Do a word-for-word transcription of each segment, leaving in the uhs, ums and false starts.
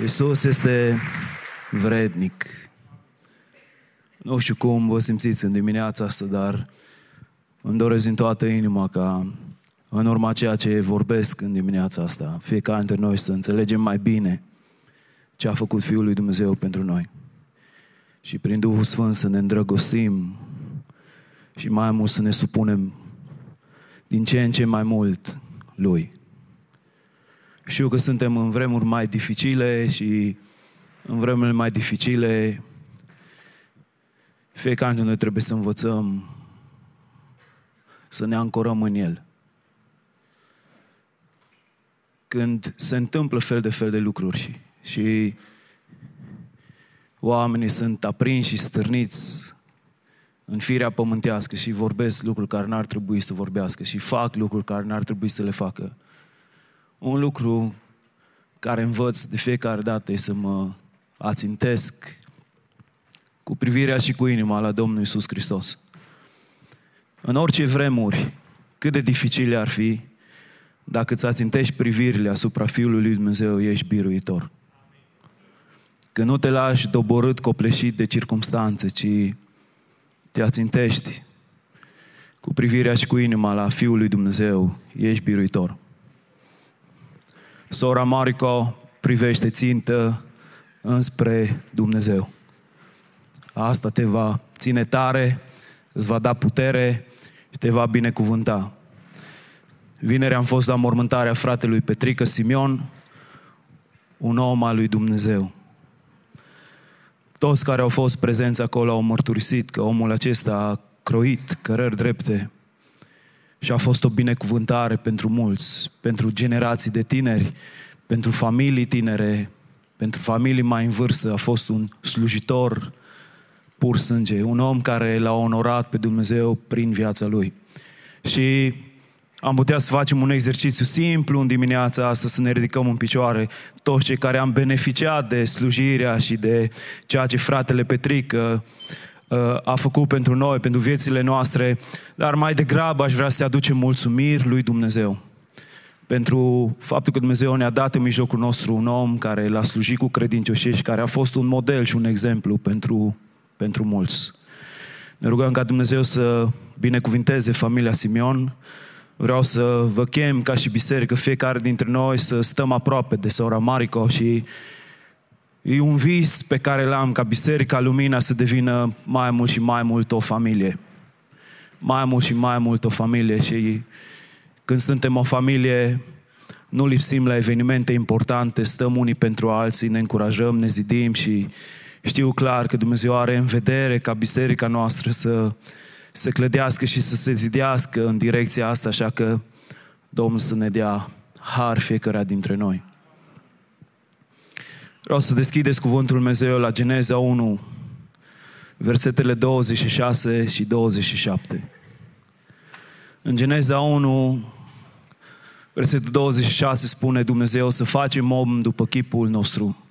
Iisus este vrednic. Nu știu cum vă simțiți în dimineața asta, dar îmi doresc din toată inima ca în urma ceea ce vorbesc în dimineața asta, fiecare dintre noi să înțelegem mai bine ce a făcut Fiul lui Dumnezeu pentru noi. Și prin Duhul Sfânt să ne îndrăgostim și mai mult să ne supunem din ce în ce mai mult Lui. Știu că suntem în vremuri mai dificile și în vremurile mai dificile fiecare dintre noi trebuie să învățăm să ne ancorăm în El. Când se întâmplă fel de fel de lucruri și oamenii sunt aprinși și stârniți în firea pământească și vorbesc lucruri care n-ar trebui să vorbească și fac lucruri care n-ar trebui să le facă. Un lucru care învăț de fiecare dată e să mă ațintesc cu privirea și cu inima la Domnul Iisus Hristos. În orice vremuri, cât de dificile ar fi, dacă îți ațintești privirile asupra Fiului lui Dumnezeu, ești biruitor. Că nu te lași doborât, copleșit de circumstanțe, ci te ațintești cu privirea și cu inima la Fiul lui Dumnezeu, ești biruitor. Sora Marico privește țintă înspre Dumnezeu. Asta te va ține tare, îți va da putere și te va binecuvânta. Vineri am fost la mormântarea fratelui Petrica Simion, un om al lui Dumnezeu. Toți care au fost prezenți acolo au mărturisit că omul acesta a croit cărări drepte și a fost o binecuvântare pentru mulți, pentru generații de tineri, pentru familii tinere, pentru familii mai în vârstă. A fost un slujitor pur sânge, un om care l-a onorat pe Dumnezeu prin viața lui. Și am putea să facem un exercițiu simplu în dimineața asta, să ne ridicăm în picioare. Toți cei care am beneficiat de slujirea și de ceea ce fratele Petrică a făcut pentru noi, pentru viețile noastre, dar mai degrabă aș vrea să aducem mulțumiri lui Dumnezeu pentru faptul că Dumnezeu ne-a dat în mijlocul nostru un om care l-a slujit cu credincioșie și care a fost un model și un exemplu pentru, pentru mulți. Ne rugăm ca Dumnezeu să binecuvinteze familia Simion. Vreau să vă chem ca și biserică, fiecare dintre noi, să stăm aproape de sora Marico și e un vis pe care l-am ca Biserica Lumina să devină mai mult și mai mult o familie. Mai mult și mai mult o familie și când suntem o familie nu lipsim la evenimente importante, stăm unii pentru alții, ne încurajăm, ne zidim și știu clar că Dumnezeu are în vedere ca biserica noastră să se clădească și să se zidească în direcția asta, așa că Domnul să ne dea har fiecare dintre noi. Vreau să deschideți cuvântul Dumnezeu la Geneza unu, versetele douăzeci și șase și douăzeci și șapte. În Geneza unu, versetul douăzeci și șase spune Dumnezeu să facem om după chipul nostru,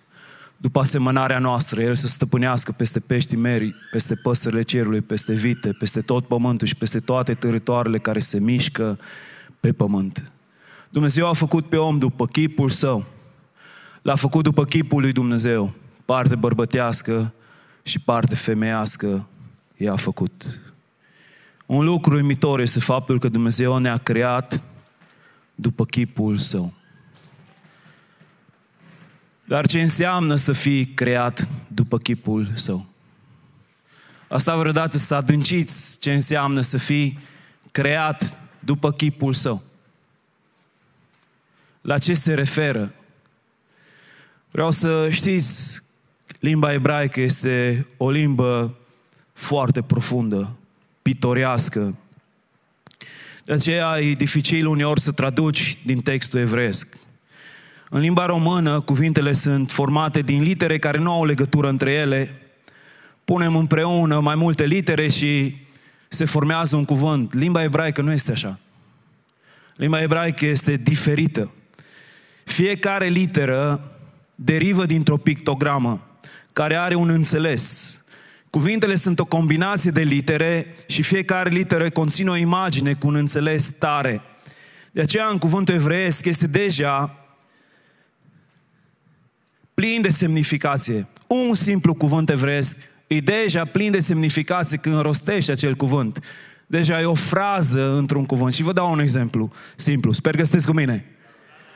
după asemănarea noastră, El să stăpânească peste peștii merii, peste păsările cerului, peste vite, peste tot pământul și peste toate târătoarele care se mișcă pe pământ. Dumnezeu a făcut pe om după chipul Său. L-a făcut după chipul lui Dumnezeu, parte bărbătească și parte femeiască i-a făcut. Un lucru uimitor este faptul că Dumnezeu ne-a creat după chipul Său. Dar ce înseamnă să fii creat după chipul Său? Asta vreodată să adânciți ce înseamnă să fii creat după chipul Său. La ce se referă? Vreau să știți, limba ebraică este o limbă foarte profundă, pitorească. De aceea e dificil uneori să traduci din textul evreiesc. În limba română, cuvintele sunt formate din litere care nu au legătură între ele. Punem împreună mai multe litere și se formează un cuvânt. Limba ebraică nu este așa. Limba ebraică este diferită. Fiecare literă derivă dintr-o pictogramă care are un înțeles. Cuvintele sunt o combinație de litere și fiecare literă conține o imagine cu un înțeles tare. De aceea, în cuvântul evreiesc este deja plin de semnificație. Un simplu cuvânt evreiesc e deja plin de semnificație când rostești acel cuvânt. Deja e o frază într-un cuvânt. Și vă dau un exemplu simplu. Sper că sunteți cu mine.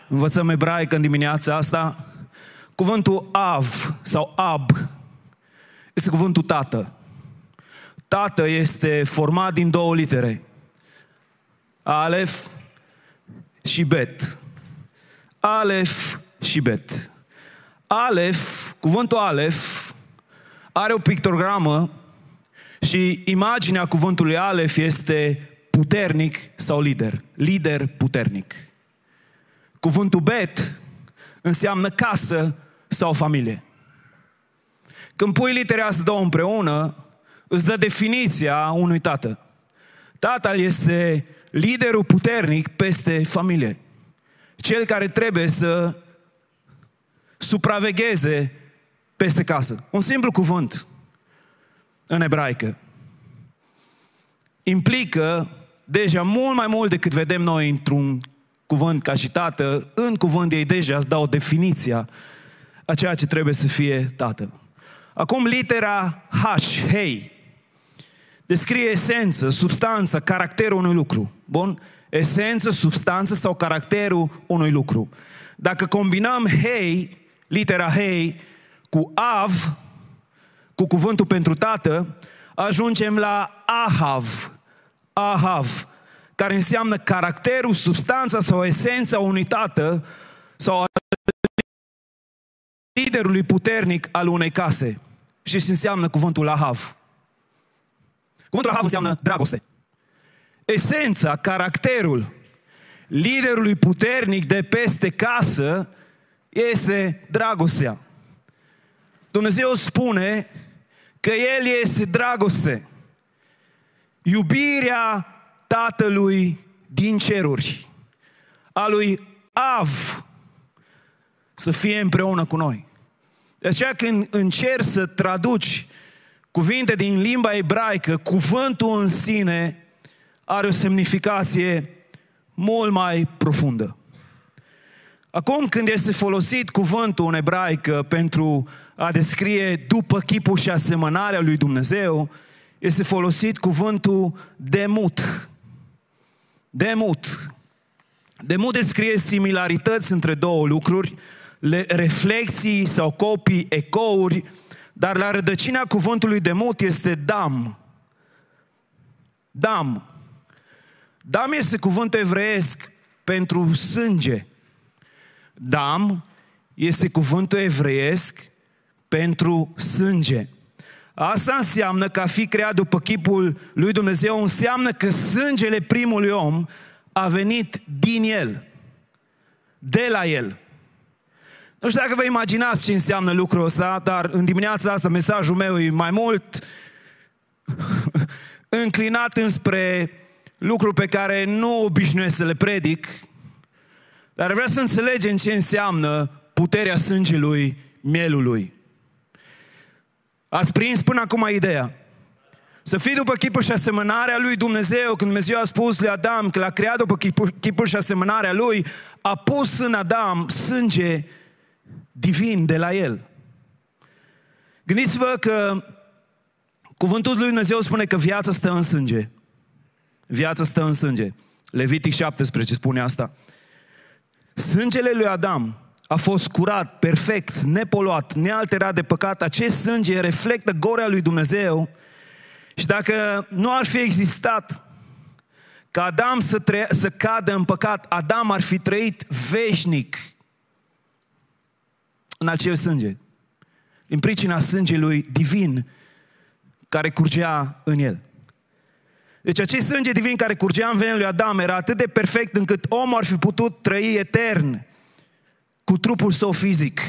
Învățăm ebraică în dimineața asta. Cuvântul av sau ab este cuvântul tată. Tată este format din două litere. Alef și bet. Alef și bet. Alef, cuvântul alef, are o pictogramă și imaginea cuvântului alef este puternic sau lider. Lider puternic. Cuvântul bet înseamnă casă sau familie. Când pui literea astea două împreună, îți dă definiția unui tată. Tatăl este liderul puternic peste familie. Cel care trebuie să supravegheze peste casă. Un simplu cuvânt în ebraică implică deja mult mai mult decât vedem noi într-un cuvânt ca și tată. În cuvânt ei deja îți dau definiția a ceea ce trebuie să fie tată. Acum litera H, hei, descrie esență, substanță, caracterul unui lucru. Bun? Esență, substanță sau caracterul unui lucru. Dacă combinăm hei, litera hei, cu av, cu cuvântul pentru tată, ajungem la ahav, ahav, care înseamnă caracterul, substanța sau esența unui tată sau a liderului puternic al unei case. Și ce înseamnă cuvântul ahav? Cuvântul ahav înseamnă dragoste. Esența, caracterul liderului puternic de peste casă este dragostea. Dumnezeu spune că El este dragoste. Iubirea Tatălui din ceruri, a lui Av, să fie împreună cu noi. De aceea când încerci să traduci cuvinte din limba ebraică, cuvântul în sine are o semnificație mult mai profundă. Acum când este folosit cuvântul în ebraică pentru a descrie după chipul și asemănarea lui Dumnezeu, este folosit cuvântul demut. Demut. Demut descrie similarități între două lucruri, reflecții sau copii, ecouri, dar la rădăcina cuvântului demut este dam. Dam. Dam este cuvânt evreiesc pentru sânge. Dam este cuvântul evreiesc pentru sânge. Asta înseamnă că a fi creat după chipul lui Dumnezeu înseamnă că sângele primului om a venit din el, de la el. Nu știu dacă vă imaginați ce înseamnă lucrul ăsta, dar în dimineața asta mesajul meu e mai mult înclinat înspre lucruri pe care nu obișnuiesc să le predic, dar vreau să înțelegem ce înseamnă puterea sângelui mielului. Ați prins până acum ideea. Să fii după chipul și asemănarea lui Dumnezeu, când Dumnezeu a spus lui Adam că l-a creat după chipul și asemănarea lui, a pus în Adam sânge divin de la el. Gândiți-vă că cuvântul lui Dumnezeu spune că viața stă în sânge. Viața stă în sânge. Levitic șaptesprezece spune asta. Sângele lui Adam a fost curat, perfect, nepoluat, nealterat de păcat. Acest sânge reflectă gloria lui Dumnezeu și dacă nu ar fi existat ca Adam să, tre- să cadă în păcat, Adam ar fi trăit veșnic în acel sânge, din pricina sângelui divin care curgea în el. Deci acest sânge divin care curgea în venele lui Adam era atât de perfect încât omul ar fi putut trăi etern cu trupul său fizic.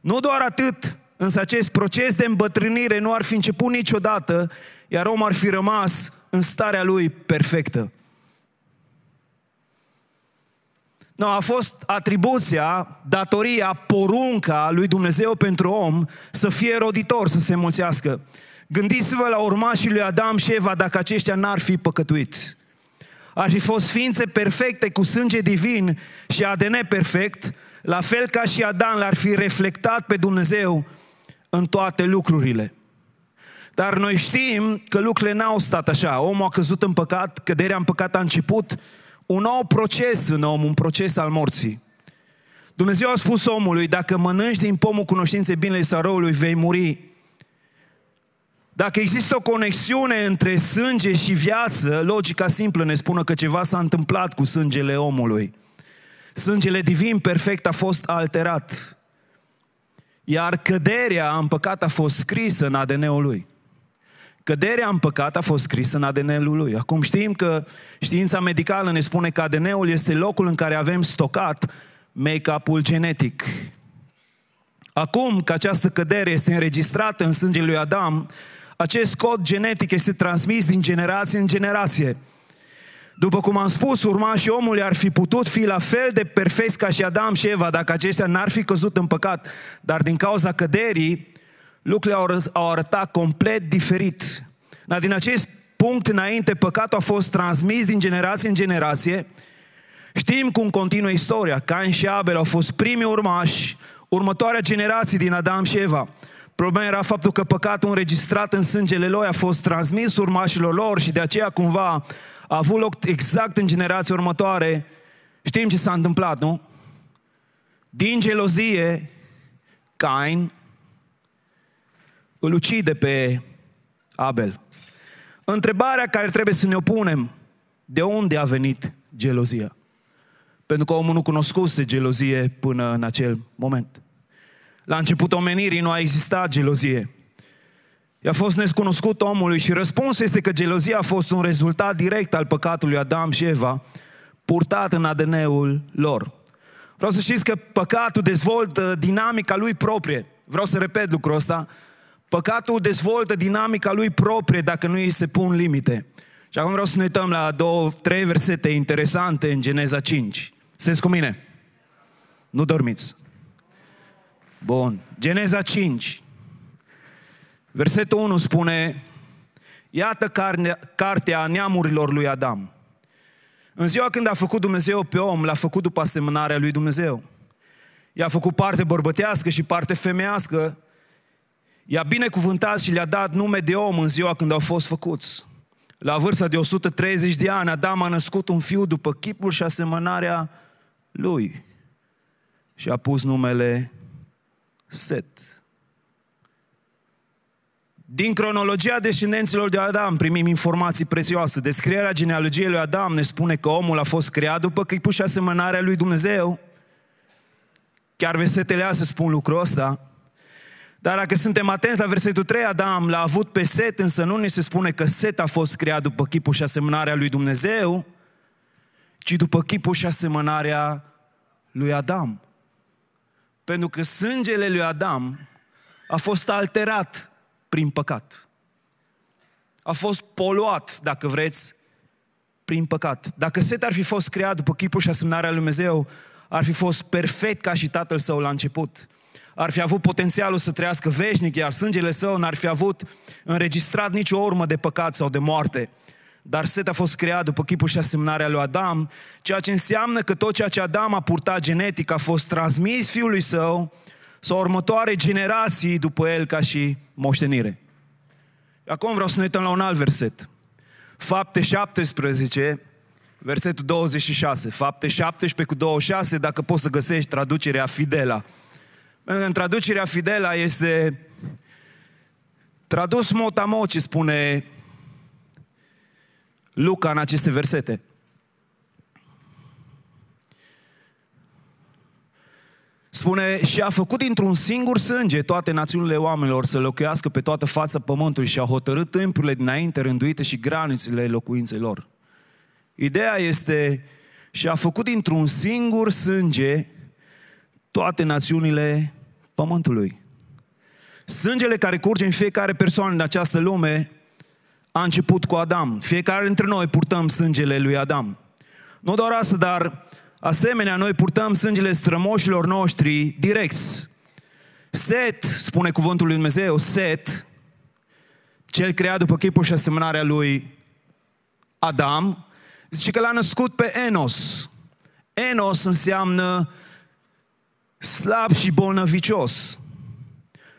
Nu doar atât, însă acest proces de îmbătrânire nu ar fi început niciodată, iar omul ar fi rămas în starea lui perfectă. No, a fost atribuția, datoria, porunca lui Dumnezeu pentru om să fie roditor, să se înmulțească. Gândiți-vă la urmașii lui Adam și Eva dacă aceștia n-ar fi păcătuit. ar fi fost ființe perfecte cu sânge divin și A D N perfect, la fel ca și Adam l-ar fi reflectat pe Dumnezeu în toate lucrurile. Dar noi știm că lucrurile n-au stat așa. Omul a căzut în păcat, căderea în păcat a început un nou proces în om, un proces al morții. Dumnezeu a spus omului, dacă mănânci din pomul cunoștinței binelui și răului, vei muri. Dacă există o conexiune între sânge și viață, logica simplă ne spune că ceva s-a întâmplat cu sângele omului. Sângele divin perfect a fost alterat. Iar căderea în păcat a fost scrisă în A D N-ul lui. Căderea în păcat a fost scrisă în A D N-ul lui. Acum știm că știința medicală ne spune că A D N-ul este locul în care avem stocat make-up-ul genetic. Acum că această cădere este înregistrată în sângele lui Adam, acest cod genetic este transmis din generație în generație. După cum am spus, urmașii omului ar fi putut fi la fel de perfecți ca și Adam și Eva, dacă aceștia n-ar fi căzut în păcat, dar din cauza căderii, lucrurile au arătat complet diferit. Dar din acest punct înainte, păcatul a fost transmis din generație în generație. Știm cum continuă istoria. Cain și Abel au fost primii urmași, următoarea generație din Adam și Eva. Problema era faptul că păcatul înregistrat în sângele lor a fost transmis urmașilor lor și de aceea cumva a avut loc exact în generația următoare. Știm ce s-a întâmplat, nu? Din gelozie, Cain îl ucide pe Abel. Întrebarea care trebuie să ne opunem, de unde a venit gelozia? Pentru că omul nu cunoscuse gelozie până în acel moment. La început omenirii nu a existat gelozie. I-a fost nescunoscut omului și răspunsul este că gelozia a fost un rezultat direct al păcatului Adam și Eva, purtat în A D N-ul lor. Vreau să știți că păcatul dezvoltă dinamica lui proprie. Vreau să repet lucrul ăsta. Păcatul dezvoltă dinamica lui proprie dacă nu îi se pun limite. Și acum vreau să ne uităm la două, trei versete interesante în Geneza cinci. Sunteți cu mine? Nu dormiți. Bun. Geneza cinci. Versetul unu spune, iată carne, cartea neamurilor lui Adam. În ziua când a făcut Dumnezeu pe om, l-a făcut după asemănarea lui Dumnezeu. I-a făcut parte bărbătească și parte femeiască. I-a binecuvântat și le-a dat nume de om în ziua când au fost făcuți. La vârsta de o sută treizeci de ani, Adam a născut un fiu după chipul și asemănarea lui. Și a pus numele Set. Din cronologia descendenților de Adam primim informații prețioase. Descrierea genealogiei lui Adam ne spune că omul a fost creat după chipul și asemănarea lui Dumnezeu. Chiar versetele astea spun lucrul ăsta. Dar dacă suntem atenți la versetul trei, Adam l-a avut pe Set, însă nu ni se spune că Set a fost creat după chipul și asemănarea lui Dumnezeu, ci după chipul și asemănarea lui Adam. Pentru că sângele lui Adam a fost alterat prin păcat. A fost poluat, dacă vreți, prin păcat. Dacă Set ar fi fost creat după chipul și asemănarea lui Dumnezeu, ar fi fost perfect ca și tatăl său la început. Ar fi avut potențialul să trăiască veșnic, iar sângele său n-ar fi avut înregistrat nicio urmă de păcat sau de moarte. Dar Set a fost creat după chipul și asemănarea lui Adam, ceea ce înseamnă că tot ceea ce Adam a purtat genetic a fost transmis fiului său sau următoare generații după el ca și moștenire. Acum vreau să ne uităm la un alt verset. Fapte șaptesprezece, versetul douăzeci și șase. Fapte șaptesprezece cu douăzeci și șase, dacă poți să găsești traducerea Fidela. În traducerea Fidela este tradus mot-a-mot ce spune Luca în aceste versete. Spune, și a făcut dintr-un singur sânge toate națiunile oamenilor să locuiască pe toată fața pământului și a hotărât timpurile dinainte rânduite și granițele locuinței lor. Ideea este, și a făcut dintr-un singur sânge toate națiunile pământului. Sângele care curge în fiecare persoană în această lume a început cu Adam. Fiecare dintre noi purtăm sângele lui Adam. Nu doar asta, dar asemenea noi purtăm sângele strămoșilor noștri direcți. Set, spune cuvântul lui Dumnezeu, Set, cel creat după chipul și asemănarea lui Adam, Zice că l-a născut pe Enos. Enos înseamnă slab și bolnăvicios.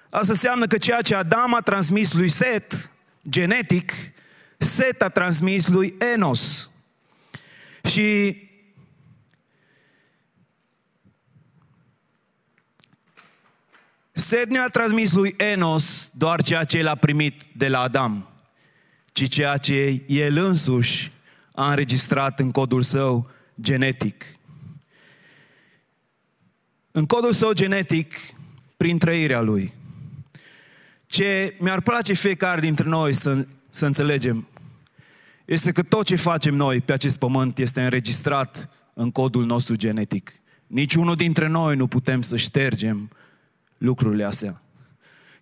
Asta înseamnă că ceea ce Adam a transmis lui Set, genetic, Set a transmis lui Enos. Și Set nu a transmis lui Enos doar ceea ce l-a primit de la Adam, ci ceea ce el însuși a înregistrat în codul său genetic. În codul său genetic, prin trăirea lui. Ce mi-ar place fiecare dintre noi să, să înțelegem este că tot ce facem noi pe acest pământ este înregistrat în codul nostru genetic. Niciunul dintre noi nu putem să ștergem lucrurile astea.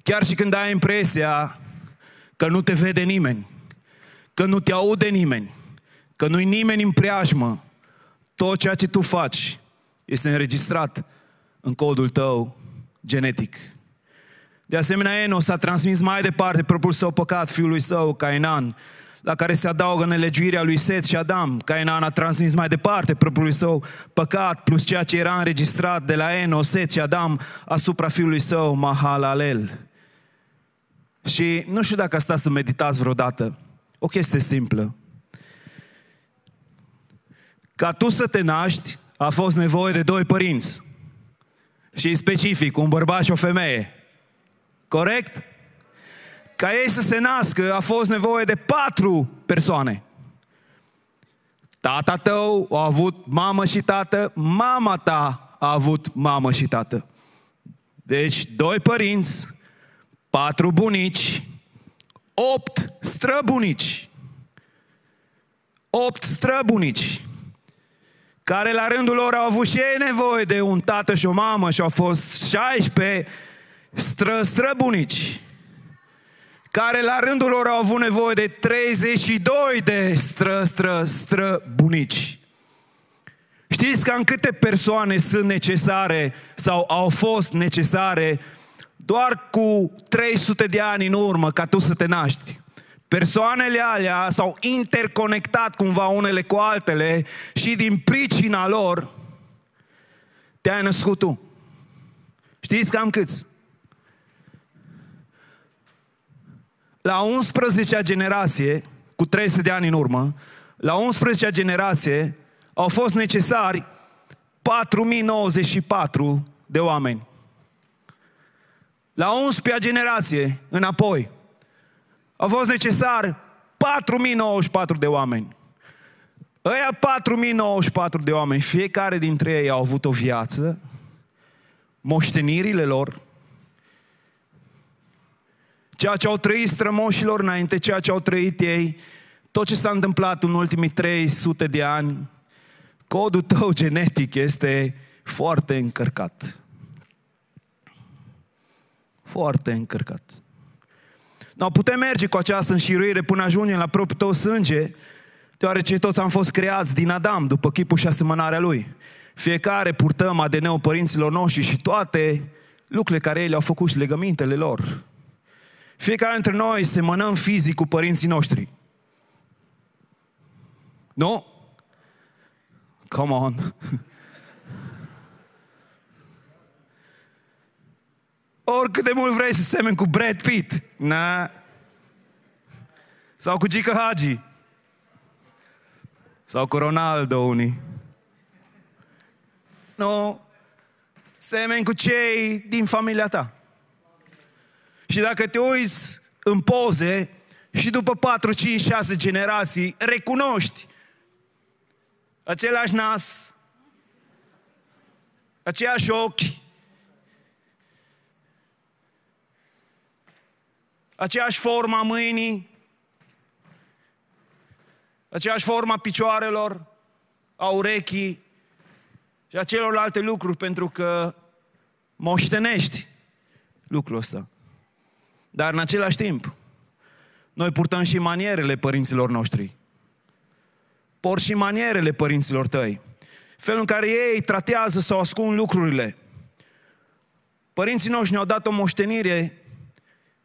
Chiar și când ai impresia că nu te vede nimeni, că nu te aude nimeni, că nu-i nimeni în preajmă, tot ceea ce tu faci este înregistrat în codul tău genetic. De asemenea, Enos a transmis mai departe propriul său păcat fiului său, Cainan, la care se adaugă nelegiuirea lui Set și Adam. Cainan a transmis mai departe propriul său păcat plus ceea ce era înregistrat de la Enos, Set și Adam asupra fiului său, Mahalalel. Și nu știu dacă a stat să meditați vreodată. O chestie simplă. Ca tu să te naști, a fost nevoie de doi părinți. Și specific, un bărbat și o femeie. Corect? Ca ei să se nască, a fost nevoie de patru persoane. Tata tău a avut mamă și tată, mama ta a avut mamă și tată. Deci, doi părinți, patru bunici, opt străbunici. Opt străbunici. Care la rândul lor au avut și ei nevoie de un tată și o mamă și au fost șaisprezece stră-străbunici. Care la rândul lor au avut nevoie de treizeci și doi de stră-stră-străbunici. Știți cam câte persoane sunt necesare sau au fost necesare doar cu trei sute de ani în urmă ca tu să te naști? Persoanele alea s-au interconectat cumva unele cu altele și din pricina lor te-ai născut tu. Știți cam câți? La unsprezecea generație, cu trei sute de ani în urmă, la unsprezecea generație au fost necesari patru mii nouăzeci și patru de oameni. La unsprezecea generație înapoi au fost necesari patru mii nouăzeci și patru de oameni. Ăia patru mii nouăzeci și patru de oameni, fiecare dintre ei au avut o viață, moștenirile lor, ceea ce au trăit strămoșilor înainte, ceea ce au trăit ei, tot ce s-a întâmplat în ultimii trei sute de ani. Codul tău genetic este foarte încărcat. Foarte încărcat. No, putem merge cu această înșiruire până ajungem la propriul tău sânge, deoarece toți am fost creați din Adam, după chipul și asemănarea lui. Fiecare purtăm A D N-ul părinților noștri și toate lucrurile care ei le-au făcut și legămintele lor. Fiecare dintre noi semănăm fizic cu părinții noștri. Nu? Come on! Oricât de mult vrei să semeni cu Brad Pitt, na. Sau cu Gică Hagi. Sau cu Ronaldo unii. Nu. Semeni cu cei din familia ta. Și dacă te uiți în poze și după patru, cinci, șase generații, recunoști același nas, aceiași ochi, aceeași formă a mâinii, aceeași formă a picioarelor, a urechii și a celorlalte lucruri, pentru că moștenești lucrul ăsta. Dar în același timp, noi purtăm și manierele părinților noștri. Por și manierele părinților tăi. Felul în care ei tratează sau ascund lucrurile. Părinții noștri ne-au dat o moștenire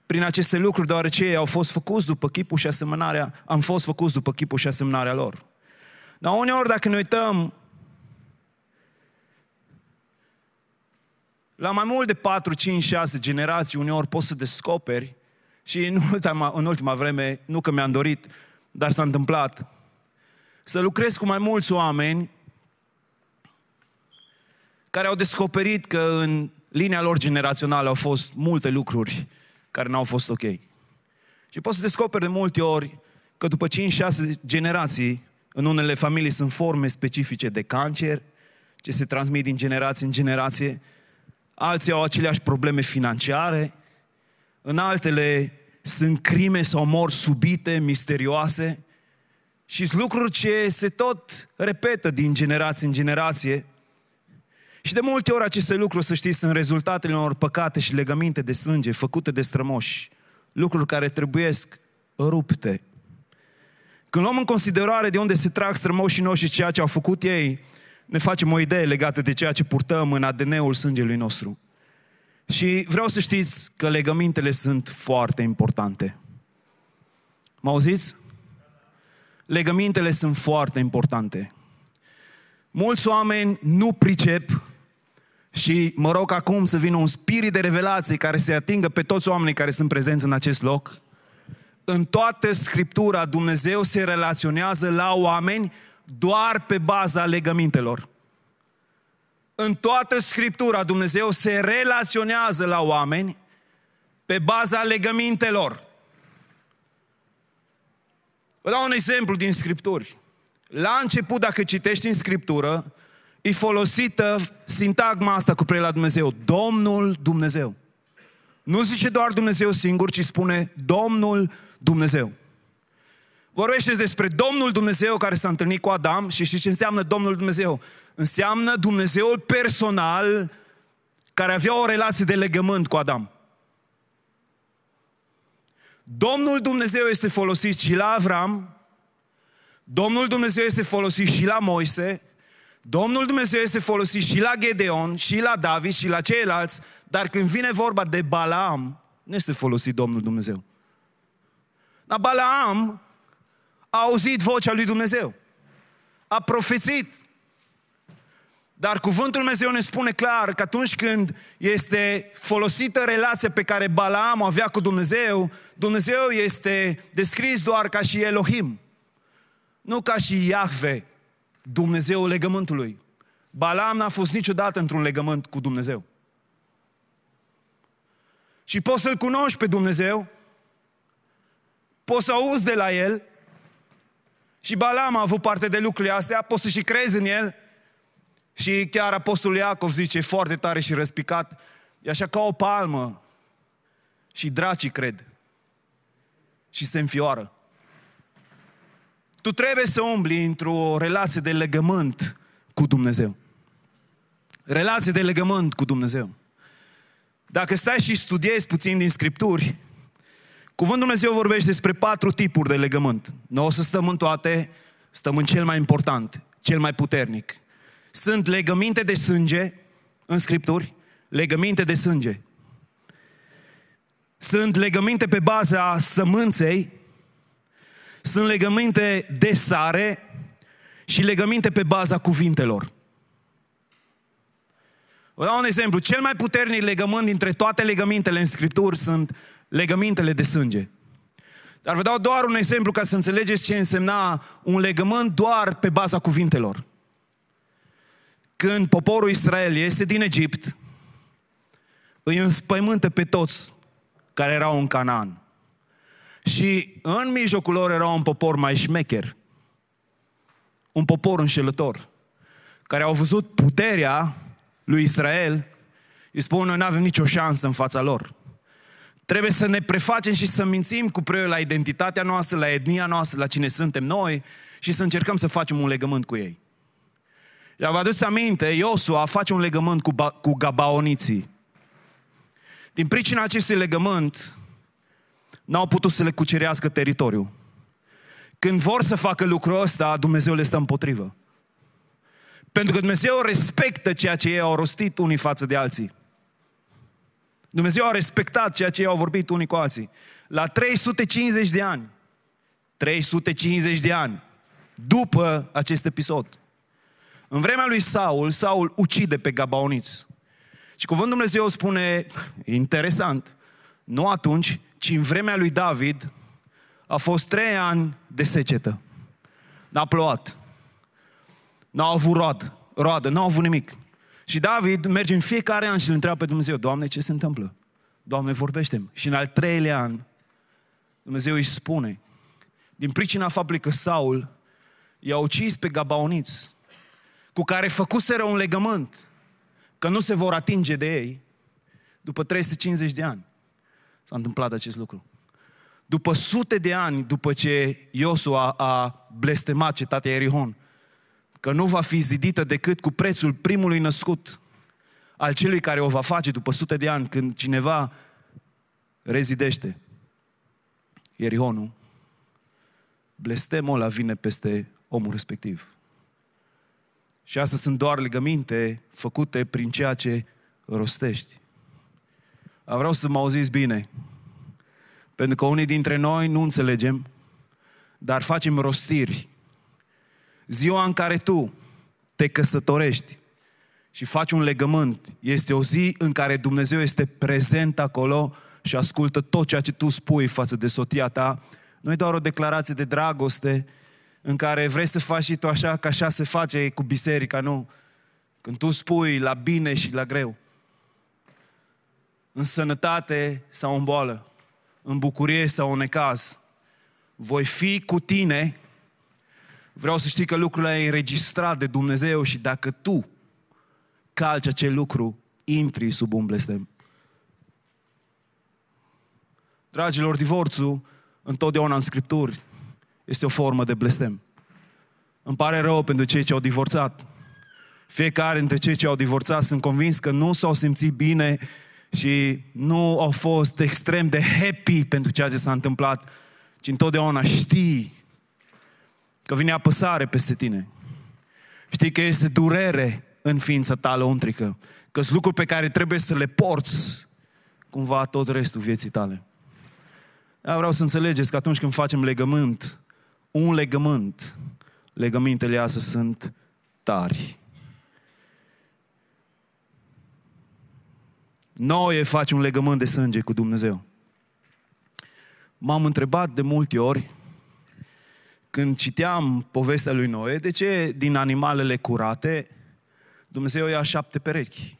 prin aceste lucruri, deoarece ei au fost făcuți după chipul și asemănarea, am fost făcuți după chipul și asemănarea lor. Dar uneori dacă ne uităm la mai mult de patru, cinci, șase generații, uneori poți să descoperi, și în ultima, în ultima vreme, nu că mi-am dorit, dar s-a întâmplat, să lucrez cu mai mulți oameni care au descoperit că în linia lor generațională au fost multe lucruri care n-au fost ok. Și poți să descoperi de multe ori că după cinci șase generații, în unele familii sunt forme specifice de cancer, ce se transmit din generație în generație, alții au aceleași probleme financiare, în altele sunt crime sau mori subite, misterioase, și sunt lucruri ce se tot repetă din generație în generație. Și de multe ori aceste lucruri, să știți, sunt rezultatele unor păcate și legăminte de sânge făcute de strămoși, lucruri care trebuiesc rupte. Când luăm în considerare de unde se trag strămoșii noștri și ceea ce au făcut ei, ne facem o idee legată de ceea ce purtăm în A D N-ul sângelui nostru. Și vreau să știți că legămintele sunt foarte importante. Mă auziți? Legămintele sunt foarte importante. Mulți oameni nu pricep și mă rog acum să vină un spirit de revelație care să atingă pe toți oamenii care sunt prezenți în acest loc. În toată Scriptura Dumnezeu se relaționează la oameni doar pe baza legămintelor. În toată Scriptura Dumnezeu se relaționează la oameni pe baza legămintelor. Vă dau un exemplu din Scripturi. La început, dacă citești în Scriptură, e folosită sintagma asta cu privire la Dumnezeu. Domnul Dumnezeu. Nu zice doar Dumnezeu singur, ci spune Domnul Dumnezeu. Vorbește despre Domnul Dumnezeu care s-a întâlnit cu Adam și știți ce înseamnă Domnul Dumnezeu? Înseamnă Dumnezeul personal care avea o relație de legământ cu Adam. Domnul Dumnezeu este folosit și la Avram, Domnul Dumnezeu este folosit și la Moise, Domnul Dumnezeu este folosit și la Gedeon, și la David, și la ceilalți, dar când vine vorba de Balaam, nu este folosit Domnul Dumnezeu. Dar Balaam a auzit vocea lui Dumnezeu, a profețit. Dar cuvântul Dumnezeu ne spune clar că atunci când este folosită relația pe care Balaam o avea cu Dumnezeu, Dumnezeu este descris doar ca și Elohim, nu ca și Iahve, Dumnezeul legământului. Balaam n-a fost niciodată într-un legământ cu Dumnezeu. Și poți să-L cunoști pe Dumnezeu, poți să auzi de la El, și Balaam a avut parte de lucrurile astea, poți să și crezi în El, și chiar Apostolul Iacov zice foarte tare și răspicat, e așa ca o palmă și dracii cred și se înfioară. Tu trebuie să umbli într-o relație de legământ cu Dumnezeu. Relație de legământ cu Dumnezeu. Dacă stai și studiezi puțin din Scripturi, Cuvântul Dumnezeu vorbește despre patru tipuri de legământ. Noi o să stăm în toate, stăm în cel mai important, cel mai puternic. Sunt legăminte de sânge în Scripturi, legăminte de sânge. Sunt legăminte pe baza sămânței, sunt legăminte de sare și legăminte pe baza cuvintelor. Vă dau un exemplu. Cel mai puternic legământ dintre toate legămintele în Scripturi sunt legămintele de sânge. Dar vă dau doar un exemplu ca să înțelegeți ce însemna un legământ doar pe baza cuvintelor. Când poporul Israel iese din Egipt, îi înspăimântă pe toți care erau în Canaan. Și în mijlocul lor era un popor mai șmecher, un popor înșelător, care au văzut puterea lui Israel, îi spun, noi nu avem nicio șansă în fața lor. Trebuie să ne prefacem și să mințim cu privire la identitatea noastră, la etnia noastră, la cine suntem noi și să încercăm să facem un legământ cu ei. Și vă aduceți aminte, Iosua face un legământ cu, ba- cu Gabaoniții. Din pricina acestui legământ, n-au putut să le cucerească teritoriul. Când vor să facă lucrul ăsta, Dumnezeu le stă împotrivă. Pentru că Dumnezeu respectă ceea ce ei au rostit unii față de alții. Dumnezeu a respectat ceea ce ei au vorbit unii cu alții. La trei sute cincizeci de ani, trei sute cincizeci de ani, după acest episod. În vremea lui Saul, Saul ucide pe Gabaoniți. Și cuvântul Dumnezeu spune, interesant, nu atunci, ci în vremea lui David a fost trei ani de secetă. N-a plouat. N-au avut roadă, roadă, n-au avut nimic. Și David merge în fiecare an și îl întreabă pe Dumnezeu, Doamne, ce se întâmplă? Doamne, vorbește-mi. Și în al treilea an, Dumnezeu îi spune, din pricina faptului că Saul i-a ucis pe Gabaoniți, cu care făcuseră un legământ, că nu se vor atinge de ei, după trei sute cincizeci de ani s-a întâmplat acest lucru. După sute de ani, după ce Iosua a blestemat cetatea Ierihon, că nu va fi zidită decât cu prețul primului născut al celui care o va face după sute de ani, când cineva rezidește Ierihonul, blestemul ăla vine peste omul respectiv. Și astea sunt doar legăminte făcute prin ceea ce rostești. Vreau să mă auziți bine, pentru că unii dintre noi nu înțelegem, dar facem rostiri. Ziua în care tu te căsătorești și faci un legământ, este o zi în care Dumnezeu este prezent acolo și ascultă tot ceea ce tu spui față de soția ta. Nu e doar o declarație de dragoste în care vrei să faci și tu așa, că așa se face cu biserica, nu. Când tu spui la bine și la greu, în sănătate sau în boală, în bucurie sau în necaz, voi fi cu tine. Vreau să știi că lucrul ăla e înregistrat de Dumnezeu și dacă tu calci acel lucru, intri sub un blestem. Dragilor, divorțul întotdeauna în Scripturi este o formă de blestem. Îmi pare rău pentru cei ce au divorțat. Fiecare dintre cei ce au divorțat sunt convins că nu s-au simțit bine și nu au fost extrem de happy pentru ceea ce s-a întâmplat, ci întotdeauna știi că vine apăsare peste tine. Știi că este durere în ființa ta lăuntrică, că sunt lucruri pe care trebuie să le porți cumva tot restul vieții tale. Eu vreau să înțelegeți că atunci când facem legământ, un legământ, legămintele astea sunt tari. Noe face un legământ de sânge cu Dumnezeu. M-am întrebat de multe ori, când citeam povestea lui Noe, de ce din animalele curate Dumnezeu ia șapte perechi.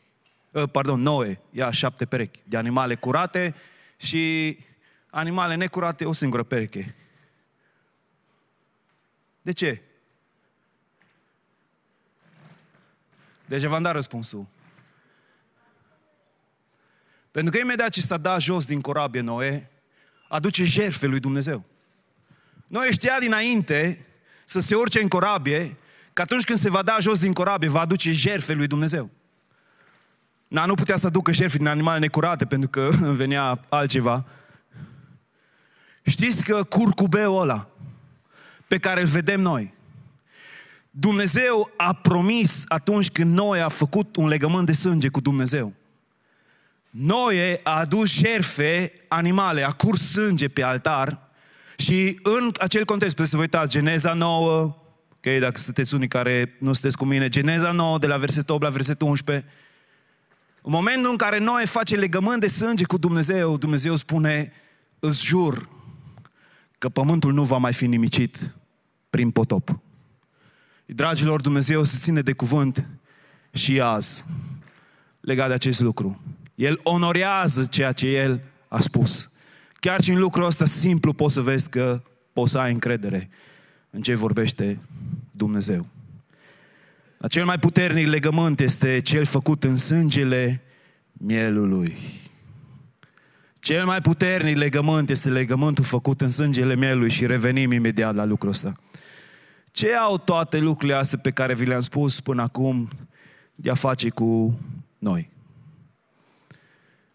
Pardon, Noe ia șapte perechi de animale curate și animale necurate o singură pereche. De ce? Deja v-am dat răspunsul. Pentru că imediat ce s-a dat jos din corabie Noe, aduce jertfe lui Dumnezeu. Noe știa dinainte să se urce în corabie, că atunci când se va da jos din corabie, va aduce jertfe lui Dumnezeu. Na, nu putea să aducă jertfe din animale necurate, pentru că venea altceva. Știți că curcubeul ăla pe care îl vedem noi, Dumnezeu a promis atunci când Noe a făcut un legământ de sânge cu Dumnezeu. Noe a adus jertfe animale, a curs sânge pe altar. Și în acel context, puteți să vă uitați, Geneza nouă, ok, dacă sunteți unii care nu sunteți cu mine, Geneza nouă, de la versetul opt la versetul unsprezece, în momentul în care Noe face legământ de sânge cu Dumnezeu, Dumnezeu spune, îți jur că pământul nu va mai fi nimicit prin potop. Dragilor, Dumnezeu se ține de cuvânt și azi, legat de acest lucru. El onorează ceea ce El a spus. Chiar și în lucrul ăsta simplu poți să vezi că poți să ai încredere în ce vorbește Dumnezeu. La cel mai puternic legământ este cel făcut în sângele mielului. Cel mai puternic legământ este legământul făcut în sângele mielului și revenim imediat la lucrul ăsta. Ce au toate lucrurile astea pe care vi le-am spus până acum de a face cu noi?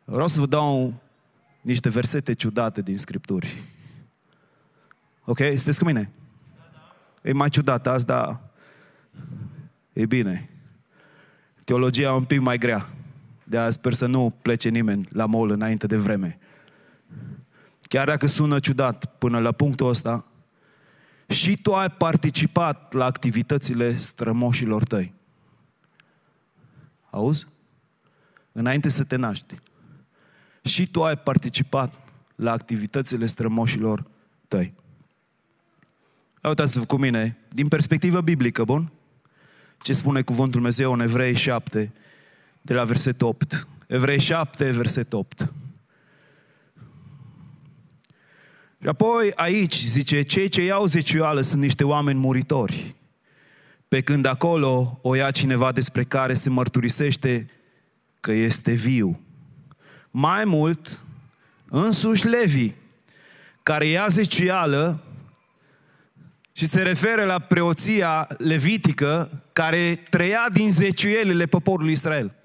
Vreau să vă dau niște versete ciudate din Scripturi. Ok? Sunteți cu mine? Da, da. E mai ciudat azi, dar e bine. Teologia e un pic mai grea. De-aia sper să nu plece nimeni la mol înainte de vreme. Chiar dacă sună ciudat până la punctul ăsta, și tu ai participat la activitățile strămoșilor tăi. Auzi? Înainte să te naști. Și tu ai participat la activitățile strămoșilor tăi. Uitați-vă cu mine, din perspectivă biblică, bun? Ce spune cuvântul Dumnezeu în Evrei șapte, de la versetul opt. Evrei șapte, versetul opt. Și apoi aici zice, cei ce iau zeciuială sunt niște oameni muritori, pe când acolo o ia cineva despre care se mărturisește că este viu. Mai mult, însuși Levi, care ia zeciuială și se referă la preoția levitică care trăia din zeciuielile poporului Israel.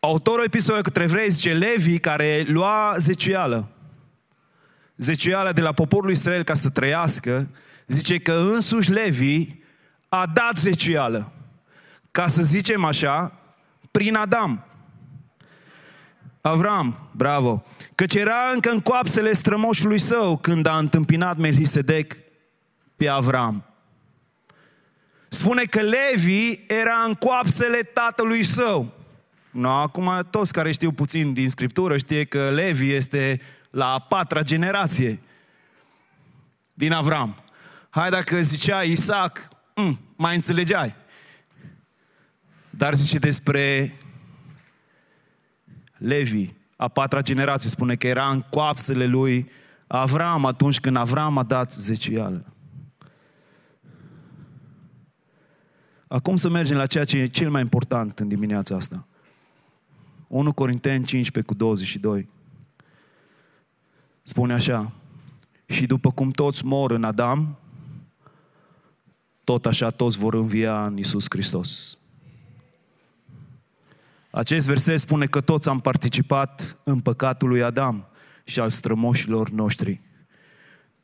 Autorul epistolei către evrei zice, Levi care lua zeciuială, zeciuială de la poporul Israel ca să trăiască, zice că însuși Levi a dat zeciuială, ca să zicem așa, prin Adam. Avram, bravo, căci era încă în coapsele strămoșului său când a întâmpinat Melchisedec pe Avram. Spune că Levi era în coapsele tatălui său. No, acum toți care știu puțin din Scriptură știe că Levi este la a patra generație din Avram. Hai, dacă zicea Isaac, mh, mai înțelegeai. Dar zice despre Levi, a patra generație, spune că era în coapsele lui Avram atunci când Avram a dat zeciuială. Acum să mergem la ceea ce e cel mai important în dimineața asta. întâi Corinteni cincisprezece cu douăzeci și doi spune așa: și după cum toți mor în Adam, tot așa toți vor învia în Iisus Hristos. Acest verset spune că toți am participat în păcatul lui Adam și al strămoșilor noștri.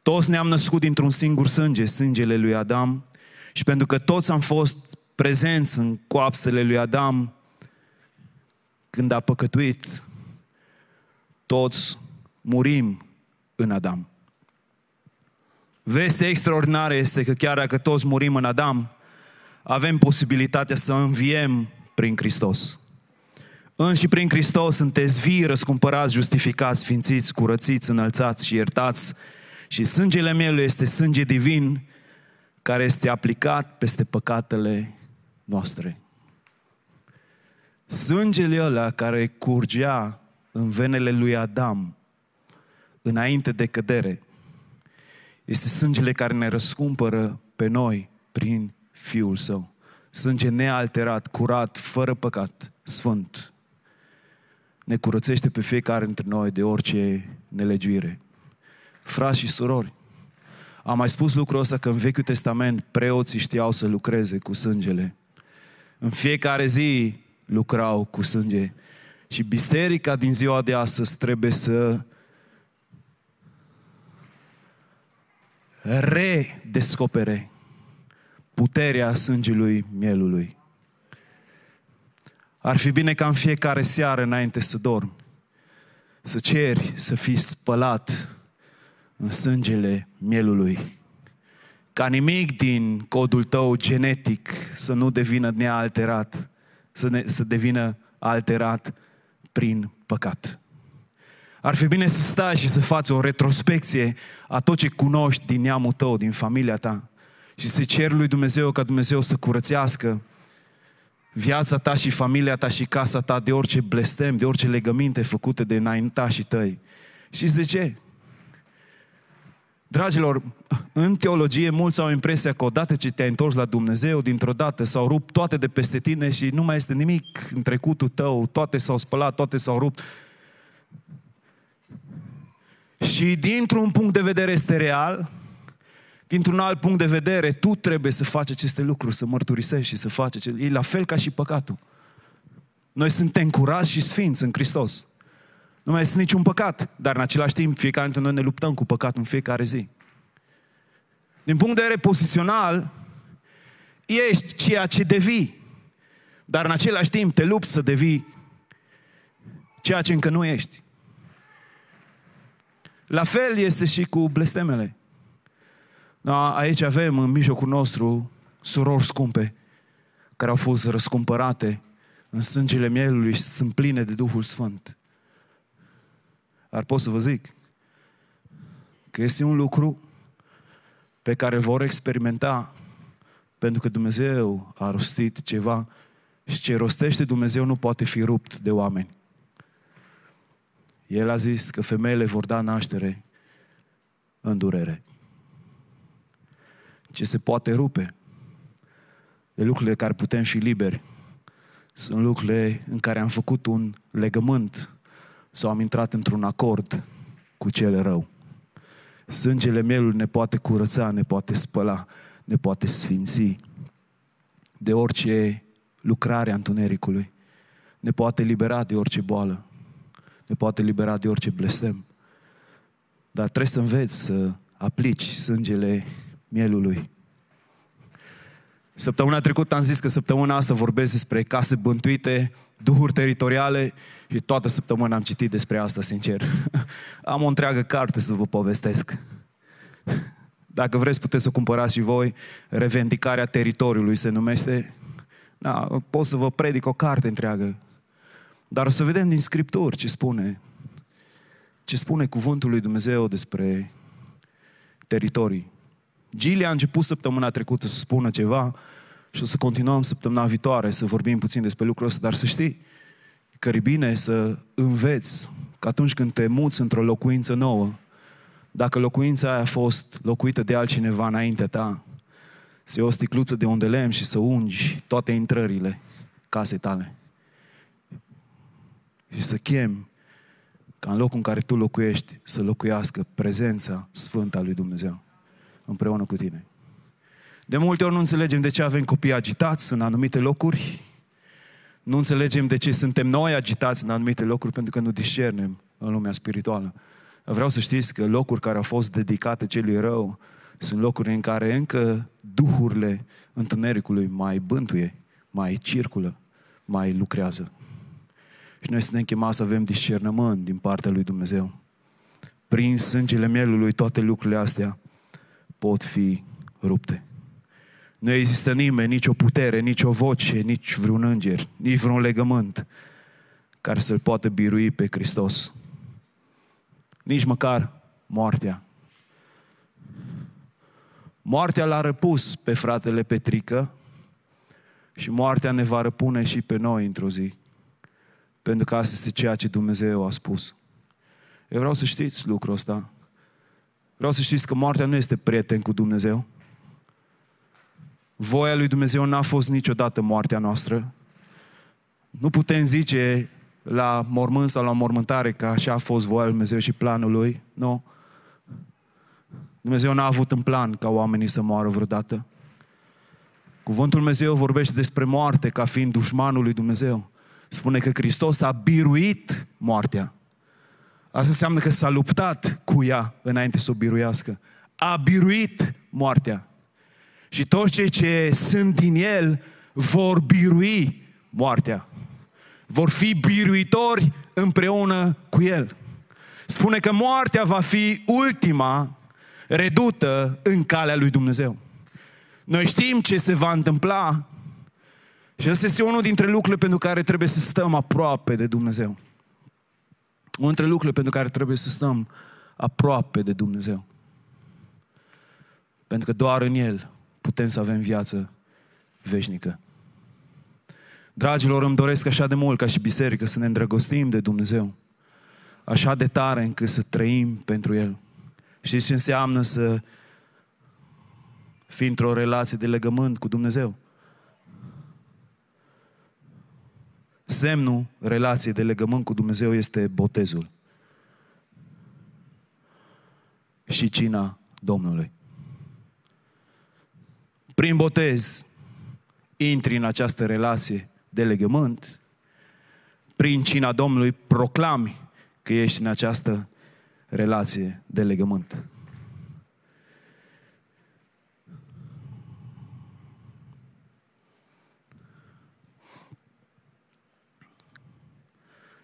Toți ne-am născut dintr-un singur sânge, sângele lui Adam, și pentru că toți am fost prezenți în coapsele lui Adam când a păcătuit, toți murim în Adam. Vestea extraordinară este că chiar dacă toți murim în Adam, avem posibilitatea să înviem prin Hristos. În și prin Hristos sunteți vii, răscumpărați, justificați, sfințiți, curățiți, înălțați și iertați. Și sângele meu este sânge divin care este aplicat peste păcatele noastre. Sângele ăla care curgea în venele lui Adam înainte de cădere este sângele care ne răscumpără pe noi prin Fiul Său. Sânge nealterat, curat, fără păcat, sfânt. Ne curățește pe fiecare dintre noi de orice nelegiuire. Frați și surori, am mai spus lucrul ăsta că în Vechiul Testament preoții știau să lucreze cu sângele. În fiecare zi lucrau cu sânge. Și biserica din ziua de astăzi trebuie să redescopere puterea sângelui mielului. Ar fi bine ca în fiecare seară înainte să dormi să ceri să fii spălat în sângele mielului. Ca nimic din codul tău genetic să nu devină nealterat, să, ne, să devină alterat prin păcat. Ar fi bine să stai și să faci o retrospecție a tot ce cunoști din neamul tău, din familia ta, și să ceri lui Dumnezeu ca Dumnezeu să curățească viața ta și familia ta și casa ta de orice blestem, de orice legăminte făcute de înaintașii tăi. Știți de ce? Dragilor, în teologie mulți au impresia că odată ce te-ai întors la Dumnezeu, dintr-o dată s-au rupt toate de peste tine și nu mai este nimic în trecutul tău, toate s-au spălat, toate s-au rupt. Și dintr-un punct de vedere este real, dintr-un alt punct de vedere, tu trebuie să faci aceste lucruri, să mărturisești și să faci aceste... E la fel ca și păcatul. Noi suntem curați și sfinți în Hristos. Nu mai este niciun păcat, dar în același timp fiecare dintre noi ne luptăm cu păcatul în fiecare zi. Din punct de vedere pozițional, ești ceea ce devii, dar în același timp te lupți să devii ceea ce încă nu ești. La fel este și cu blestemele. Da, aici avem în mijlocul nostru surori scumpe, care au fost răscumpărate în sângele Mielului și sunt pline de Duhul Sfânt. Dar pot să vă zic că este un lucru pe care vor experimenta, pentru că Dumnezeu a rostit ceva și ce rostește Dumnezeu nu poate fi rupt de oameni. El a zis că femeile vor da naștere în durere. Ce se poate rupe de lucrurile care putem fi liberi sunt lucrurile în care am făcut un legământ sau am intrat într-un acord cu cel rău. Sângele Mielului ne poate curăța, ne poate spăla, ne poate sfinți de orice lucrare a întunericului, ne poate libera de orice boală, ne poate libera de orice blestem. Dar trebuie să înveți să aplici sângele Mielului. Săptămâna trecută am zis că săptămâna asta vorbesc despre case bântuite, duhuri teritoriale și toată săptămâna am citit despre asta, sincer. Am o întreagă carte să vă povestesc. Dacă vreți, puteți să cumpărați și voi. Revendicarea teritoriului se numește. Da, pot să vă predic o carte întreagă. Dar o să vedem din Scripturi ce spune. Ce spune cuvântul lui Dumnezeu despre teritorii. Gilia a început săptămâna trecută să spună ceva și o să continuăm săptămâna viitoare să vorbim puțin despre lucrul ăsta, dar să știi că e bine să înveți că atunci când te muți într-o locuință nouă, dacă locuința aia a fost locuită de altcineva înaintea ta, să iei o sticluță de unt de lemn și să ungi toate intrările casei tale și să chemi ca în locul în care tu locuiești să locuiască prezența sfântă a lui Dumnezeu împreună cu tine. De multe ori nu înțelegem de ce avem copii agitați în anumite locuri, nu înțelegem de ce suntem noi agitați în anumite locuri, pentru că nu discernem în lumea spirituală. Vreau să știți că locuri care au fost dedicate celui rău sunt locuri în care încă duhurile întunericului mai bântuie, mai circulă, mai lucrează. Și noi suntem chemați să avem discernământ din partea lui Dumnezeu. Prin sângele Mielului toate lucrurile astea pot fi rupte. Nu există nimeni, nici o putere, nici o voce, nici vreun înger, nici vreun legământ care să-L poată birui pe Hristos. Nici măcar moartea. Moartea l-a răpus pe fratele Petrică și moartea ne va răpune și pe noi într-o zi. Pentru că asta este ceea ce Dumnezeu a spus. Eu vreau să știți lucrul ăsta. Vreau să știți că moartea nu este prieten cu Dumnezeu. Voia lui Dumnezeu n-a fost niciodată moartea noastră. Nu putem zice la mormânt sau la mormântare că așa a fost voia lui Dumnezeu și planul lui. Nu. Dumnezeu n-a avut în plan ca oamenii să moară vreodată. Cuvântul Dumnezeu vorbește despre moarte ca fiind dușmanul lui Dumnezeu. Spune că Hristos a biruit moartea. Asta înseamnă că s-a luptat cu ea înainte să o biruiască. A biruit moartea. Și toți cei ce sunt din el vor birui moartea. Vor fi biruitori împreună cu el. Spune că moartea va fi ultima redută în calea lui Dumnezeu. Noi știm ce se va întâmpla și ăsta este unul dintre lucrurile pentru care trebuie să stăm aproape de Dumnezeu. Unul dintre lucrurile pentru care trebuie să stăm aproape de Dumnezeu. Pentru că doar în El putem să avem viață veșnică. Dragilor, îmi doresc așa de mult ca și biserică să ne îndrăgostim de Dumnezeu. Așa de tare încât să trăim pentru El. Știți ce înseamnă să fii într-o relație de legământ cu Dumnezeu? Semnul relației de legământ cu Dumnezeu este botezul și cina Domnului. Prin botez intri în această relație de legământ, prin cina Domnului proclami că ești în această relație de legământ.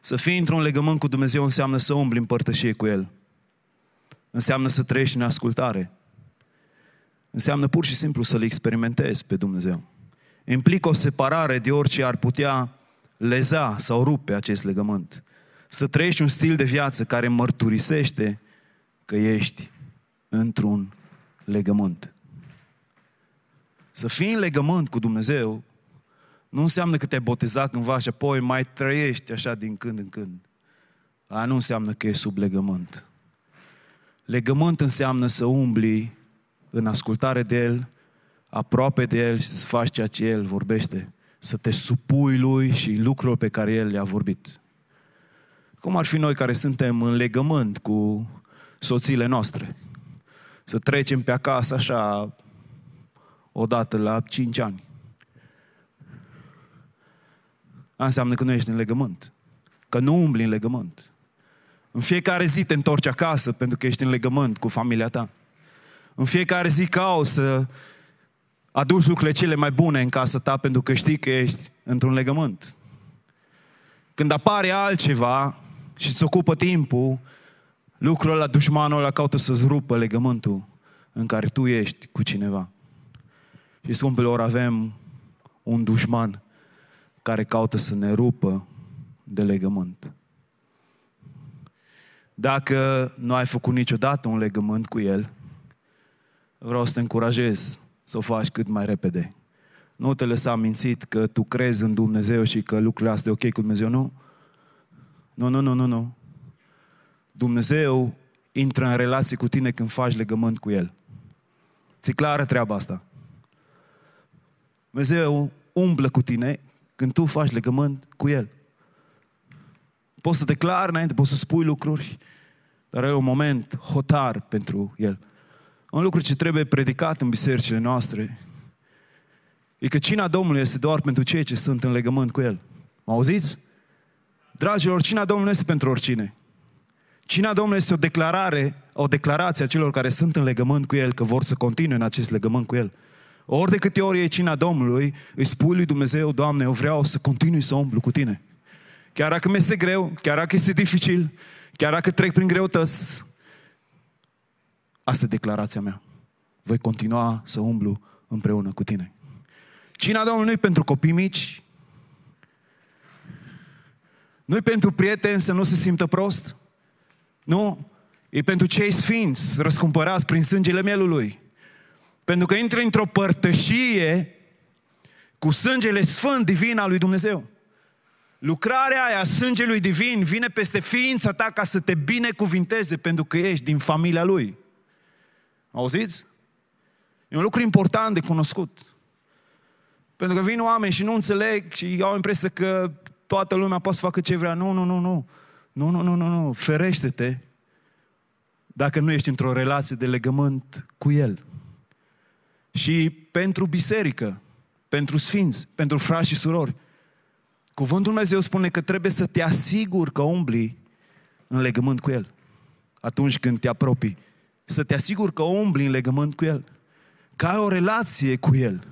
Să fii într-un legământ cu Dumnezeu înseamnă să umbli în părtășie cu El. Înseamnă să trăiești în ascultare. Înseamnă pur și simplu să-L experimentezi pe Dumnezeu. Implică o separare de orice ar putea leza sau rupe acest legământ. Să trăiești un stil de viață care mărturisește că ești într-un legământ. Să fii în legământ cu Dumnezeu nu înseamnă că te-ai botezat cândva și apoi mai trăiești așa din când în când. Aia nu înseamnă că ești sub legământ. Legământ înseamnă să umbli în ascultare de El, aproape de El și să faci ceea ce El vorbește. Să te supui Lui și lucrurilor pe care El le-a vorbit. Cum ar fi noi care suntem în legământ cu soțiile noastre? Să trecem pe acasă așa odată la cinci ani. Asta înseamnă că nu ești în legământ. Că nu umbli în legământ. În fiecare zi te întorci acasă pentru că ești în legământ cu familia ta. În fiecare zi cauți să aduci lucrurile cele mai bune în casa ta pentru că știi că ești într-un legământ. Când apare altceva și îți ocupă timpul, lucrul ăla, dușmanul ăla caută să-ți rupă legământul în care tu ești cu cineva. Și, scumpilor, avem un dușman care caută să ne rupă de legământ. Dacă nu ai făcut niciodată un legământ cu el, vreau să te încurajez să o faci cât mai repede. Nu te lăsa mințit că tu crezi în Dumnezeu și că lucrurile astea e ok cu Dumnezeu, nu? Nu, nu, nu, nu, nu. Dumnezeu intră în relație cu tine când faci legământ cu El. Ți-e clară treaba asta? Dumnezeu umblă cu tine când tu faci legământ cu El. Poți să declari înainte, poți să spui lucruri, dar e un moment hotar pentru El. Un lucru ce trebuie predicat în bisericile noastre e că cina Domnului este doar pentru cei ce sunt în legământ cu El. Mă auziți? Dragilor, cina Domnului este pentru oricine. Cina Domnului este o declarare, o declarație a celor care sunt în legământ cu El, că vor să continue în acest legământ cu El. Ori de câte ori e cina Domnului, îi spui lui Dumnezeu, Doamne, eu vreau să continui să umblu cu Tine. Chiar dacă mi este greu, chiar dacă este dificil, chiar dacă trec prin greutăți, asta e declarația mea. Voi continua să umblu împreună cu Tine. Cina Domnului nu-i pentru copii mici, nu-i pentru prieteni să nu se simtă prost, nu, e pentru cei sfinți, răscumpărați prin sângele Mielului. Pentru că intră într-o părtășie cu sângele sfânt divin al lui Dumnezeu. Lucrarea aia sângelui divin vine peste ființa ta ca să te binecuvinteze pentru că ești din familia Lui. Auziți? E un lucru important de cunoscut. Pentru că vin oameni și nu înțeleg și au impresia că toată lumea poate să facă ce vrea. Nu, nu, nu, nu. Nu, nu, nu, nu, nu. Ferește-te dacă nu ești într-o relație de legământ cu El. Și pentru biserică, pentru sfinți, pentru frați și surori, Cuvântul Dumnezeu spune că trebuie să te asiguri că umbli în legământ cu El. Atunci când te apropii, să te asiguri că umbli în legământ cu El. Că ai o relație cu El.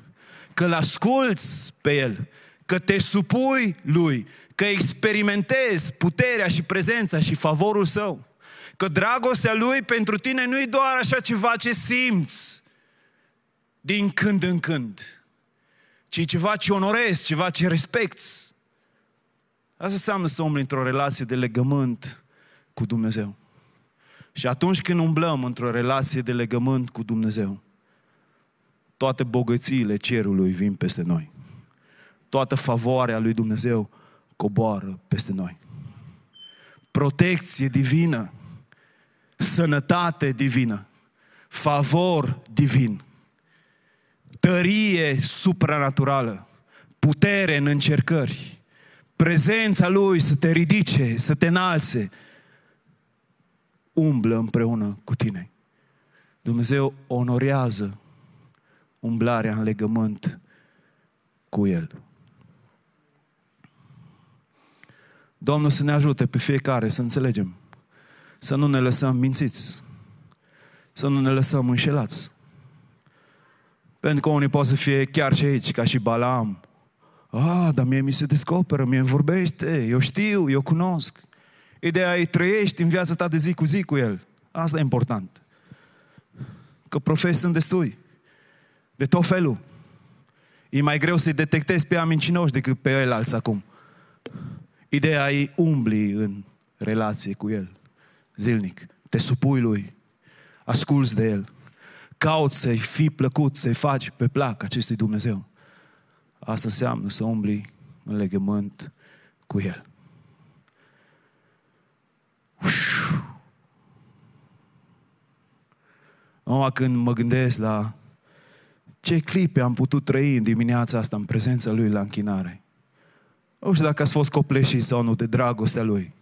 Că-L asculți pe El. Că te supui Lui. Că experimentezi puterea și prezența și favorul Său. Că dragostea Lui pentru tine nu e doar așa ceva ce simți din când în când, ci ceva ce onorezi, ceva ce respecti. Asta înseamnă să umbli într-o relație de legământ cu Dumnezeu. Și atunci când umblăm într-o relație de legământ cu Dumnezeu, toate bogățiile cerului vin peste noi. Toată favoarea lui Dumnezeu coboară peste noi. Protecție divină, sănătate divină, favor divin, tărie supranaturală, putere în încercări, prezența Lui să te ridice, să te înalțe, umblă împreună cu tine. Dumnezeu onorează umblarea în legământ cu El. Domnul să ne ajute pe fiecare să înțelegem, să nu ne lăsăm mințiți, să nu ne lăsăm înșelați. Pentru că unii pot să fie chiar și aici, ca și Balaam. Ah, dar mie mi se descoperă, mie îmi vorbește, eu știu, eu cunosc. Ideea e, trăiești în viața ta de zi cu zi cu El. Asta e important. Că profeți sunt destui. De tot felul. E mai greu să-i detectezi pe amincinoși decât pe el alți acum. Ideea e umbli în relație cu el. Zilnic. Te supui lui. Asculți de el. Cauți să-i fii plăcut, să-i faci pe plac acestui Dumnezeu. Asta înseamnă să umbli în legământ cu el. Acum când mă gândesc la ce clipe am putut trăi în dimineața asta în prezența lui la închinare. Nu știu dacă ați fost copleșit sau nu de dragostea lui.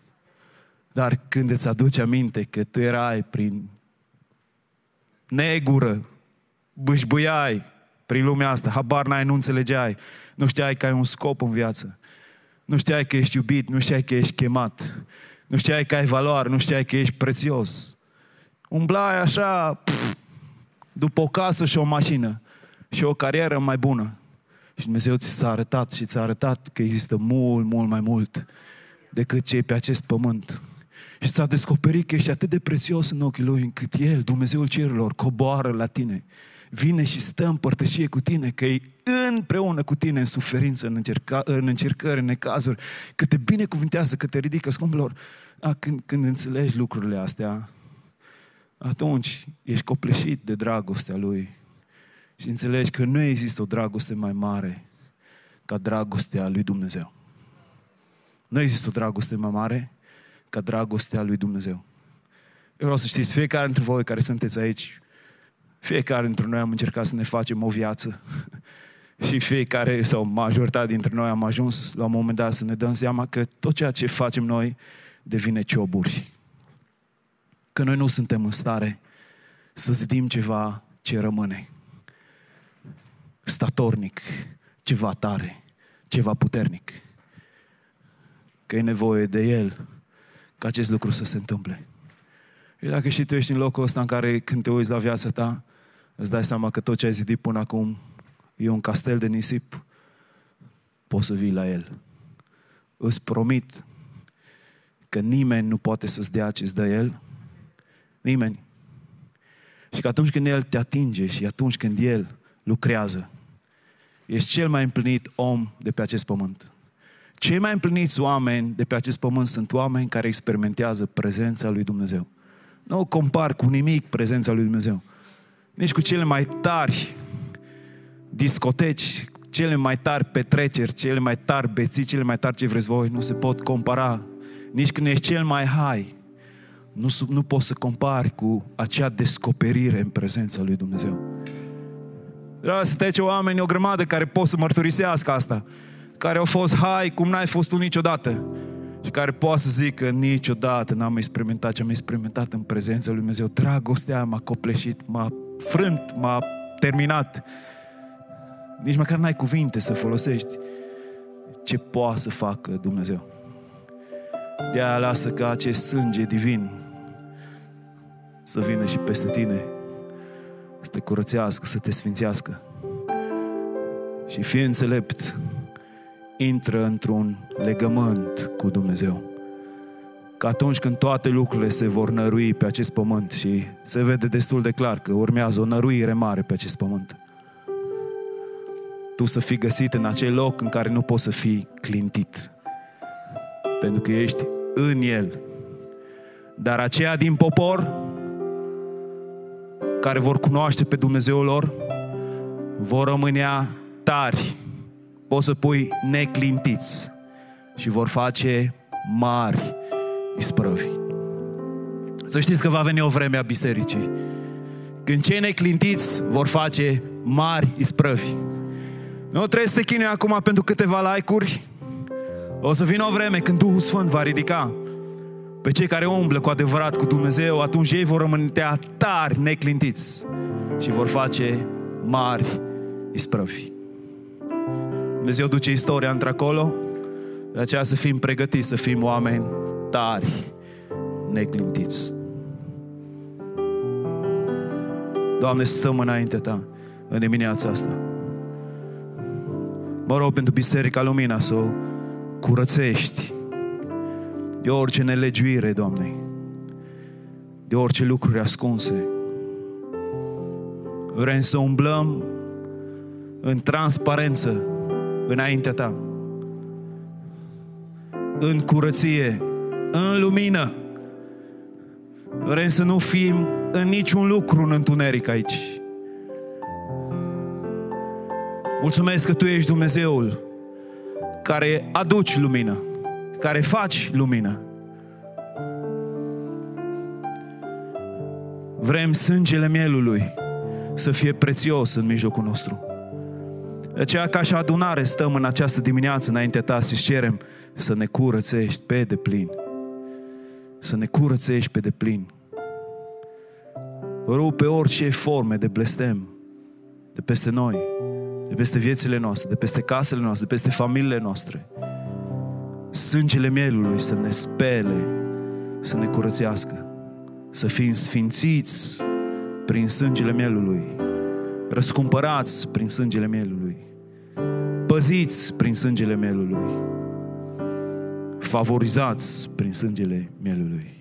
Dar când îți aduci aminte că tu erai prin negură, bâșbâiai prin lumea asta, habar n-ai, nu înțelegeai, nu știai că ai un scop în viață, nu știai că ești iubit, nu știai că ești chemat, nu știai că ai valoare, nu știai că ești prețios. Umblai așa, pf, după o casă și o mașină și o carieră mai bună. Și Dumnezeu ți s-a arătat și ți-a arătat că există mult, mult mai mult decât ce e pe acest pământ. Și ți-a descoperit că ești atât de prețios în ochii Lui, încât El, Dumnezeul cerurilor, coboară la tine. Vine și stă în părtășie cu tine, că e împreună cu tine în suferință, în, încerca, în încercări, în necazuri, că te binecuvântează, că te ridică, scumpilor. A, când, când înțelegi lucrurile astea, atunci ești copleșit de dragostea Lui și înțelegi că nu există o dragoste mai mare ca dragostea Lui Dumnezeu. Nu există o dragoste mai mare ca dragostea Lui Dumnezeu. Eu vreau să știți, fiecare dintre voi care sunteți aici, fiecare dintre noi am încercat să ne facem o viață și fiecare sau majoritatea dintre noi am ajuns la un moment dat să ne dăm seama că tot ceea ce facem noi devine cioburi. Că noi nu suntem în stare să zidim ceva ce rămâne. Statornic, ceva tare, ceva puternic. Că e nevoie de El ca acest lucru să se întâmple. E dacă și tu ești în locul ăsta în care când te uiți la viața ta, îți dai seama că tot ce ai zidit până acum e un castel de nisip, poți să vii la El. Îți promit că nimeni nu poate să-ți dea ce-ți dă El. Nimeni. Și că atunci când El te atinge și atunci când El lucrează, ești cel mai împlinit om de pe acest pământ. Cei mai împliniți oameni de pe acest pământ sunt oameni care experimentează prezența lui Dumnezeu. Nu o compar cu nimic prezența lui Dumnezeu. Nici cu cele mai tari discoteci, cele mai tari petreceri, cele mai tari beții, cele mai tari ce vreți voi, nu se pot compara. Nici când ești cel mai high, nu, nu poți să compari cu acea descoperire în prezența lui Dumnezeu. Dragă, să trece oameni o grămadă care pot să mărturisească asta, care au fost high cum n-ai fost tu niciodată și care poate să zică niciodată n-am experimentat ce am experimentat în prezența lui Dumnezeu. Dragostea m-a copleșit, m-a frânt, m-a terminat. Nici măcar n-ai cuvinte să folosești ce poate să facă Dumnezeu. De-aia lasă ca acest sânge divin să vină și peste tine, să te curățească, să te sfințească. Și fii înțelept, intră într-un legământ cu Dumnezeu. Că atunci când toate lucrurile se vor nărui pe acest pământ, și se vede destul de clar că urmează o năruire mare pe acest pământ, tu să fii găsit în acel loc în care nu poți să fii clintit. Pentru că ești în El. Dar aceia din popor care vor cunoaște pe Dumnezeul lor vor rămânea tari. Poți să pui neclintiți și vor face mari isprăvi. Să știți că va veni o vreme a bisericii când cei neclintiți vor face mari isprăvi. Nu trebuie să te chinui acum pentru câteva like-uri. O să vină o vreme când Duhul Sfânt va ridica pe cei care umblă cu adevărat cu Dumnezeu, atunci ei vor rămâne tari neclintiți și vor face mari isprăvi. Dumnezeu duce istoria într-acolo, de aceea să fim pregătiți, să fim oameni tari, neclintiți. Doamne, stăm înaintea Ta în dimineața asta. Mă rog pentru Biserica Lumina să o curățești de orice nelegiuire, Doamne, de orice lucruri ascunse. Vrem să umblăm în transparență înaintea Ta, în curăție, în lumină. Vrem să nu fim în niciun lucru în întuneric aici. Mulțumesc că Tu ești Dumnezeul care aduci lumină, care faci lumină. Vrem sângele mielului să fie prețios în mijlocul nostru. De aceea, ca și adunare, stăm în această dimineață înaintea Ta și cerem să ne curățești pe deplin. Să ne curățești pe deplin. Rupe orice forme de blestem de peste noi, de peste viețile noastre, de peste casele noastre, de peste familiile noastre. Sângele mielului să ne spele, să ne curățească, să fim sfințiți prin sângele mielului, răscumpărați prin sângele mielului, păziți prin sângele mielului, favorizați prin sângele mielului.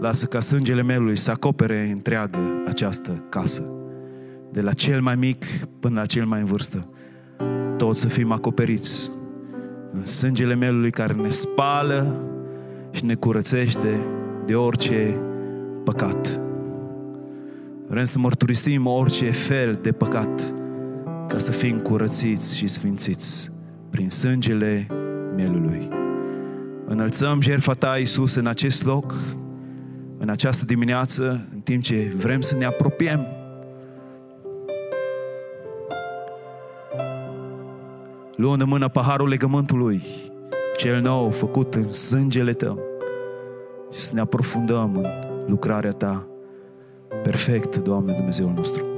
Lasă ca sângele mielului să acopere întreagă această casă, de la cel mai mic până la cel mai în vârstă. Toți să fim acoperiți în sângele mielului care ne spală și ne curățește de orice păcat. Vrem să mărturisim orice fel de păcat ca să fim curățiți și sfințiți prin sângele mielului. Înălțăm jertfa Ta, Iisus, în acest loc, în această dimineață, în timp ce vrem să ne apropiem. Luând în mână paharul legământului cel nou, făcut în sângele Tău, și să ne aprofundăm în lucrarea Ta perfectă, Doamne Dumnezeul nostru.